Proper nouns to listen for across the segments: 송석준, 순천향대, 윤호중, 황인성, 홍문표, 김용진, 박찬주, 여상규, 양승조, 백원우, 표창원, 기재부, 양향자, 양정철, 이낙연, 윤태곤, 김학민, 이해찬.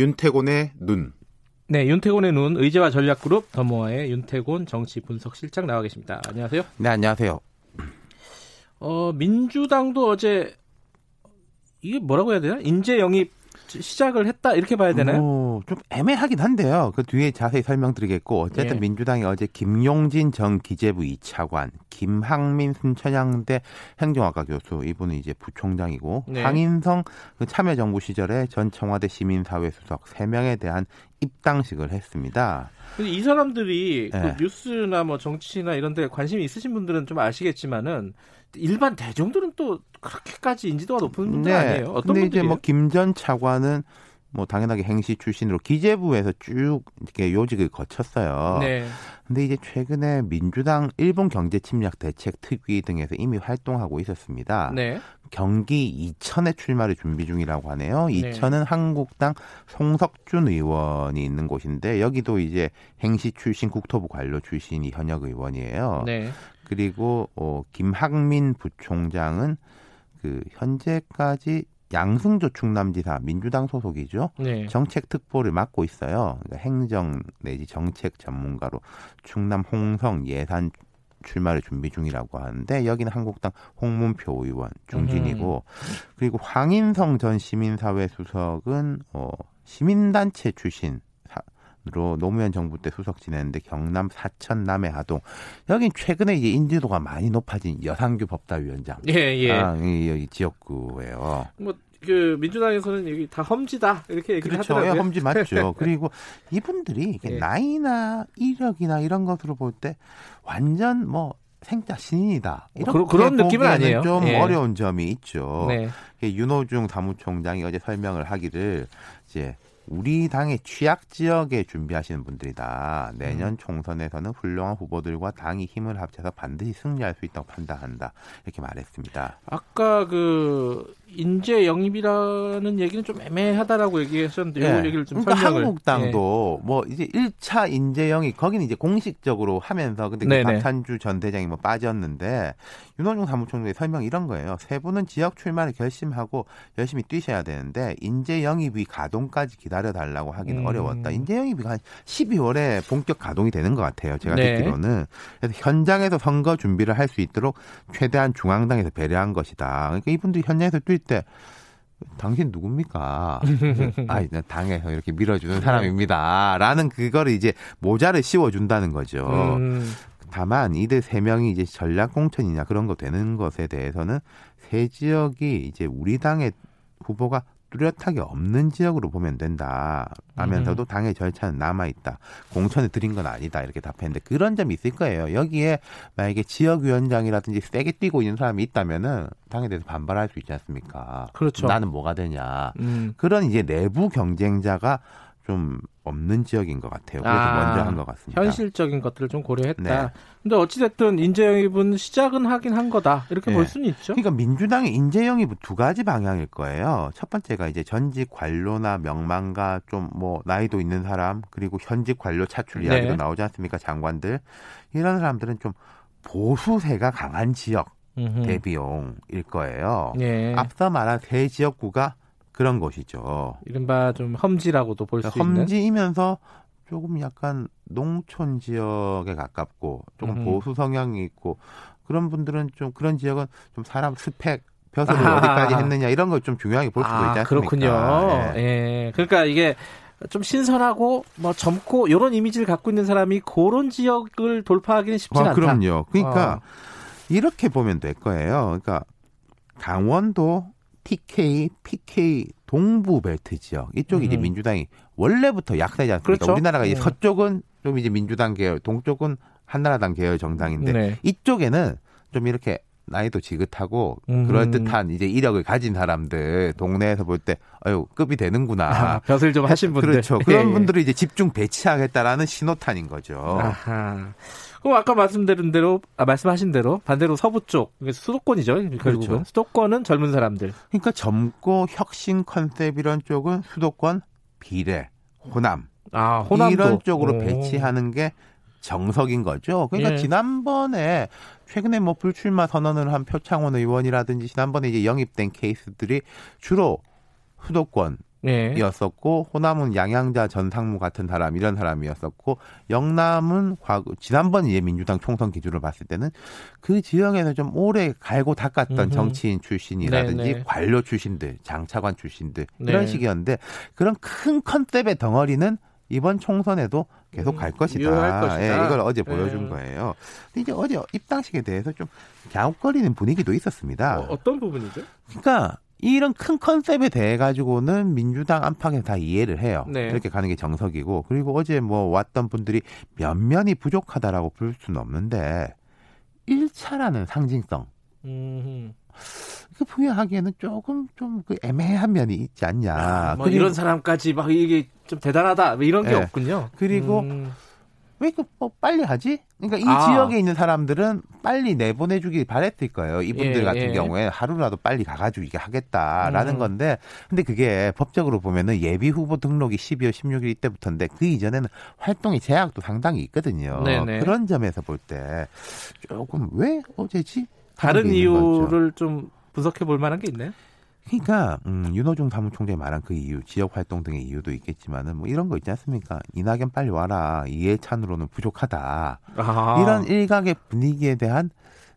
윤태곤의 눈. 네, 윤태곤의 눈, 의제와 전략그룹 더모아의 윤태곤 정치분석실장 나와 계십니다. 안녕하세요. 네, 안녕하세요. 민주당도 어제 이게 뭐라고 해야 되나? 인재 영입 시작을 했다 이렇게 봐야 되나요? 좀 애매하긴 한데요. 그 뒤에 자세히 설명드리겠고 어쨌든 예. 민주당이 어제 김용진 전 기재부 2차관, 김학민 순천향대 행정학과 교수, 이분은 이제 부총장이고 네. 황인성 참여정부 시절에 전 청와대 시민사회 수석 3명에 대한 입당식을 했습니다. 근데 이 사람들이 네. 그 뉴스나 뭐 정치나 이런 데 관심이 있으신 분들은 좀 아시겠지만은 일반 대중들은 또 그렇게까지 인지도가 높은 분들 네. 아니에요. 어떤 근데 분들이에요? 이제 뭐 김 전 차관은 뭐 당연하게 행시 출신으로 기재부에서 쭉 이렇게 요직을 거쳤어요. 네. 근데 이제 최근에 민주당 일본 경제 침략 대책 특위 등에서 이미 활동하고 있었습니다. 네. 경기 이천에 출마를 준비 중이라고 하네요. 이천은 네. 한국당 송석준 의원이 있는 곳인데 여기도 이제 행시 출신 국토부 관료 출신이 현역 의원이에요. 네. 그리고 김학민 부총장은 그 현재까지 양승조 충남지사 민주당 소속이죠. 네. 정책특보를 맡고 있어요. 그러니까 행정 내지 정책 전문가로 충남 홍성 예산 출마를 준비 중이라고 하는데 여기는 한국당 홍문표 의원 중진이고 그리고 황인성 전 시민사회 수석은 시민단체 출신. 노무현 정부 때 수석 지냈는데 경남 사천 남해하동 여긴 최근에 이제 인지도가 많이 높아진 여상규 법사위원장 예. 아, 여기 지역구예요. 뭐 그 민주당에서는 여기 다 험지다 이렇게 얘기를 그렇죠. 하더라고요. 그렇죠. 험지 맞죠. 그리고 이분들이 예. 나이나 이력이나 이런 것으로 볼 때 완전 뭐 생짜 신인이다. 그런 느낌은 아니에요. 좀 예. 어려운 점이 있죠. 네. 윤호중 사무총장이 어제 설명을 하기를 이제. 우리 당의 취약 지역에 준비하시는 분들이다. 내년 총선에서는 훌륭한 후보들과 당이 힘을 합쳐서 반드시 승리할 수 있다고 판단한다. 이렇게 말했습니다. 아까 그 인재 영입이라는 얘기는 좀 애매하다라고 얘기하셨는데 네. 이 얘기를 좀 그러니까 설명을. 한국당도 네. 뭐 이제 1차 인재 영입 거기는 이제 공식적으로 하면서 근데 그 박찬주 전 대장이 뭐 빠졌는데 윤호중 사무총장의 설명 이런 거예요. 세 분은 지역 출마를 결심하고 열심히 뛰셔야 되는데 인재 영입이 가동까지 기다려. 달라고 하기는 어려웠다. 인재 영입이 한 12월에 본격 가동이 되는 것 같아요. 제가 네. 듣기로는. 그래서 현장에서 선거 준비를 할 수 있도록 최대한 중앙당에서 배려한 것이다. 그러니까 이분들이 현장에서 뛸 때 당신 누굽니까? 아, 당에서 이렇게 밀어주는 사람입니다. 라는 그거를 이제 모자를 씌워준다는 거죠. 다만 이들 세 명이 이제 전략 공천이냐 그런 거 되는 것에 대해서는 세 지역이 이제 우리 당의 후보가 뚜렷하게 없는 지역으로 보면 된다 하면서도 당의 절차는 남아있다. 공천을 드린 건 아니다. 이렇게 답했는데 그런 점이 있을 거예요. 여기에 만약에 지역위원장이라든지 세게 뛰고 있는 사람이 있다면은 당에 대해서 반발할 수 있지 않습니까? 그렇죠. 나는 뭐가 되냐. 그런 이제 내부 경쟁자가 좀 없는 지역인 것 같아요. 그래서 먼저 한 것 같습니다. 현실적인 것들을 좀 고려했다. 네. 근데 어찌됐든 인재 영입은 시작은 하긴 한 거다. 이렇게 네. 볼 수는 있죠. 그러니까 민주당의 인재 영입은 두 가지 방향일 거예요. 첫 번째가 이제 전직 관료나 명망과 좀 뭐 나이도 있는 사람 그리고 현직 관료 차출 이야기도 네. 나오지 않습니까? 장관들. 이런 사람들은 좀 보수세가 강한 지역 대비용일 거예요. 네. 앞서 말한 세 지역구가 그런 것이죠. 이른바 좀 험지라고도 볼 수 있는. 험지이면서 조금 약간 농촌 지역에 가깝고 조금 보수 성향이 있고 그런 분들은 좀 그런 지역은 좀 사람 스펙 벼슬을 어디까지 했느냐 이런 걸 좀 중요하게 볼 수도 있지 않습니까? 그렇군요. 예. 예. 그러니까 이게 좀 신선하고 뭐 젊고 이런 이미지를 갖고 있는 사람이 그런 지역을 돌파하기는 쉽지 않다. 그럼요. 그러니까 이렇게 보면 될 거예요. 그러니까 강원도 TK, PK 동부벨트 지역 이쪽이 이제 민주당이 원래부터 약세지 않습니까? 그렇죠? 우리나라가 이제 서쪽은 좀 이제 민주당 계열, 동쪽은 한나라당 계열 정당인데 네. 이쪽에는 좀 이렇게 나이도 지긋하고 그럴 듯한 이제 이력을 가진 사람들 동네에서 볼 때 아유 급이 되는구나. 벼슬 좀 하신 분들 그렇죠. 그런 예. 분들을 이제 집중 배치하겠다라는 신호탄인 거죠. 아하. 그럼 아까 말씀하신 대로 반대로 서부 쪽 수도권이죠. 결국은 그렇죠. 수도권은 젊은 사람들. 그러니까 젊고 혁신 컨셉 이런 쪽은 수도권, 비례, 호남. 아, 호남도. 이런 쪽으로 배치하는 게 정석인 거죠. 그러니까 예. 지난번에 최근에 뭐 불출마 선언을 한 표창원 의원이라든지 지난번에 이제 영입된 케이스들이 주로 수도권 이었었고, 네. 호남은 양향자 전 상무 같은 사람, 이런 사람이었었고, 영남은 과거, 지난번 민주당 총선 기준으로 봤을 때는 그 지형에서 좀 오래 갈고 닦았던 정치인 출신이라든지 네네. 관료 출신들, 장차관 출신들, 네. 이런 식이었는데, 그런 큰 컨셉의 덩어리는 이번 총선에도 계속 갈 것이다. 것이다. 예, 이걸 어제 보여준 거예요. 근데 이제 어제 입당식에 대해서 좀 갸웃거리는 분위기도 있었습니다. 어떤 부분이죠? 그러니까 이런 큰 컨셉에 대해 가지고는 민주당 안팎에서 다 이해를 해요. 네. 이렇게 가는 게 정석이고, 그리고 어제 뭐 왔던 분들이 면면이 부족하다라고 부를 수는 없는데 1차라는 상징성. 그 부여하기에는 조금 좀 그 애매한 면이 있지 않냐. 뭐 그리고, 이런 사람까지 막 이게 좀 대단하다 뭐 이런 게 네. 없군요. 그리고 왜 이렇게 뭐 빨리 하지? 그러니까 이 지역에 있는 사람들은 빨리 내보내주길 바랬을 거예요. 이분들 같은 경우에 하루라도 빨리 가가지고 이게 하겠다라는 건데, 근데 그게 법적으로 보면은 예비 후보 등록이 12월 16일 이때부터인데 그 이전에는 활동의 제약도 상당히 있거든요. 네네. 그런 점에서 볼 때 조금 왜 어제지? 다른 이유를 좀 분석해 볼 만한 게 있나요? 그러니까 윤호중 사무총장이 말한 그 이유, 지역 활동 등의 이유도 있겠지만은 뭐 이런 거 있지 않습니까? 이낙연 빨리 와라. 이해찬으로는 부족하다. 아하. 이런 일각의 분위기에 대한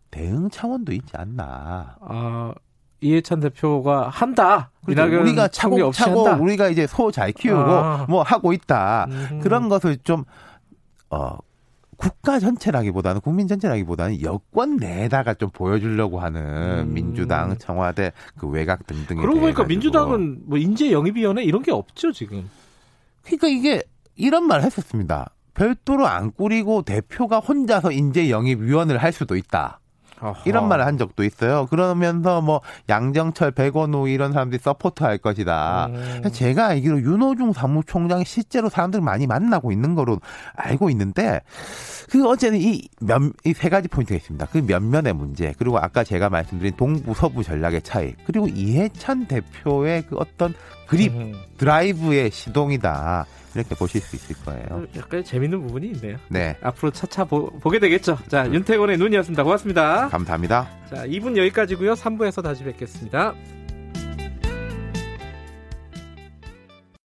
대응 차원도 있지 않나. 아, 이해찬 대표가 한다. 그렇죠. 우리가 차곡차곡 우리가 이제 소 잘 키우고 뭐 하고 있다. 그런 것을 좀 국가 전체라기보다는 국민 전체라기보다는 여권 내에다가 좀 보여주려고 하는 민주당, 청와대, 그 외곽 등등에 그러고 보니까 민주당은 뭐 인재 영입위원회 이런 게 없죠 지금. 그러니까 이게 이런 말을 했었습니다. 별도로 안 꾸리고 대표가 혼자서 인재 영입위원을 할 수도 있다. 아하. 이런 말을 한 적도 있어요. 그러면서 뭐 양정철, 백원우 이런 사람들이 서포트할 것이다. 제가 알기로 윤호중 사무총장이 실제로 사람들 많이 만나고 있는 거로 알고 있는데, 그 어제는 이 세 가지 포인트가 있습니다. 그 면면의 문제, 그리고 아까 제가 말씀드린 동부 서부 전략의 차이, 그리고 이해찬 대표의 그 어떤 그립 드라이브의 시동이다. 이렇게 보실 수 있을 거예요. 약간 재밌는 부분이 있네요. 네. 앞으로 차차 보게 되겠죠. 자, 윤태곤의 눈이었습니다. 고맙습니다. 감사합니다. 자, 2분 여기까지고요. 3부에서 다시 뵙겠습니다.